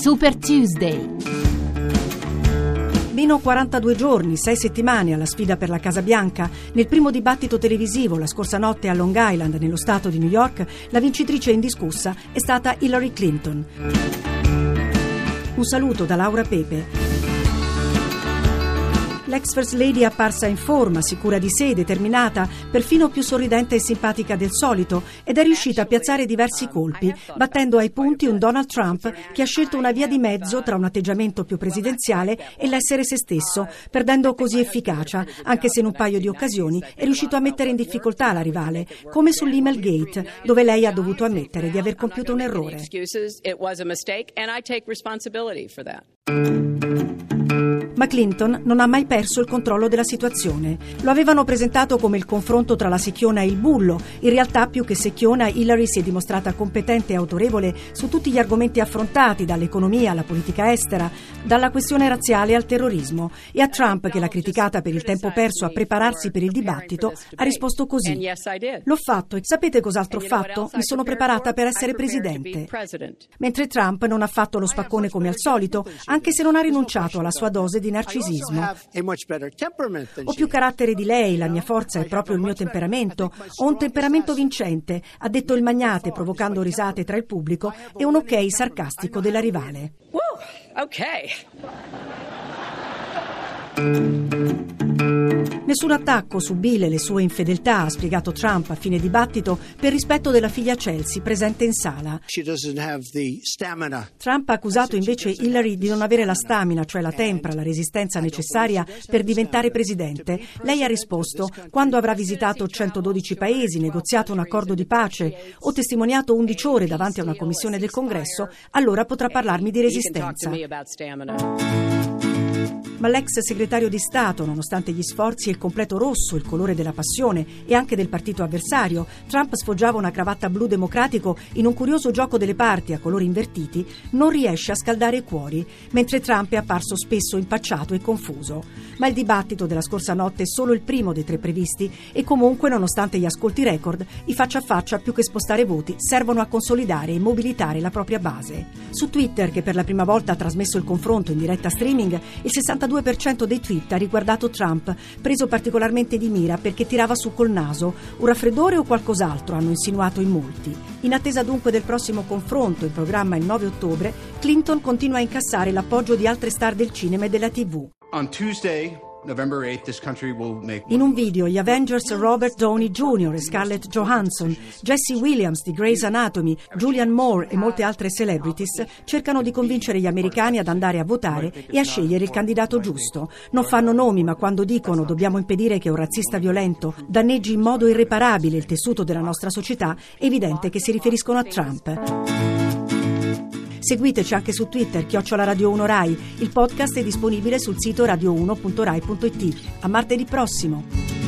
Super Tuesday. Meno 42 giorni, 6 settimane alla sfida per la Casa Bianca. Nel primo dibattito televisivo la scorsa notte a Long Island, nello stato di New York, la vincitrice indiscussa è stata Hillary Clinton. Un saluto da Laura Pepe. L'ex First Lady è apparsa in forma, sicura di sé, determinata, perfino più sorridente e simpatica del solito, ed è riuscita a piazzare diversi colpi, battendo ai punti un Donald Trump che ha scelto una via di mezzo tra un atteggiamento più presidenziale e l'essere se stesso, perdendo così efficacia, anche se in un paio di occasioni è riuscito a mettere in difficoltà la rivale, come sull'email gate, dove lei ha dovuto ammettere di aver compiuto un errore. Ma Clinton non ha mai perso il controllo della situazione. Lo avevano presentato come il confronto tra la secchiona e il bullo. In realtà, più che secchiona, Hillary si è dimostrata competente e autorevole su tutti gli argomenti affrontati, dall'economia alla politica estera, dalla questione razziale al terrorismo. E a Trump, che l'ha criticata per il tempo perso a prepararsi per il dibattito, ha risposto così: l'ho fatto, e sapete cos'altro ho fatto? Mi sono preparata per essere presidente. Mentre Trump non ha fatto lo spaccone come al solito, anche se non ha rinunciato alla sua dose di narcisismo. Ho più carattere di lei, la mia forza è proprio il mio temperamento. Ho un temperamento vincente, ha detto il magnate, provocando risate tra il pubblico e un ok sarcastico della rivale. Nessun attacco su Bill e le sue infedeltà, ha spiegato Trump a fine dibattito, per rispetto della figlia Chelsea presente in sala. Trump ha accusato invece Hillary di non avere la stamina, cioè la tempra, la resistenza necessaria per diventare presidente. Lei ha risposto: quando avrà visitato 112 paesi, negoziato un accordo di pace o testimoniato 11 ore davanti a una commissione del Congresso, allora potrà parlarmi di resistenza. Ma l'ex segretario di Stato, nonostante gli sforzi e il completo rosso, il colore della passione e anche del partito avversario, Trump sfoggiava una cravatta blu democratico in un curioso gioco delle parti a colori invertiti, non riesce a scaldare i cuori, mentre Trump è apparso spesso impacciato e confuso. Ma il dibattito della scorsa notte è solo il primo dei tre previsti e comunque, nonostante gli ascolti record, i faccia a faccia, più che spostare voti, servono a consolidare e mobilitare la propria base. Su Twitter, che per la prima volta ha trasmesso il confronto in diretta streaming, il 62% dei tweet ha riguardato Trump, preso particolarmente di mira perché tirava su col naso. Un raffreddore o qualcos'altro, hanno insinuato in molti. In attesa dunque del prossimo confronto, in programma il 9 ottobre, Clinton continua a incassare l'appoggio di altre star del cinema e della TV. On Tuesday, November 8th, this country will make... In un video gli Avengers Robert Downey Jr. e Scarlett Johansson, Jesse Williams di Grey's Anatomy, Julian Moore e molte altre celebrities cercano di convincere gli americani ad andare a votare e a scegliere il candidato giusto. Non fanno nomi, ma quando dicono dobbiamo impedire che un razzista violento danneggi in modo irreparabile il tessuto della nostra società, è evidente che si riferiscono a Trump. Seguiteci anche su Twitter, @Radio1 Rai. Il podcast è disponibile sul sito radio1.rai.it. A martedì prossimo!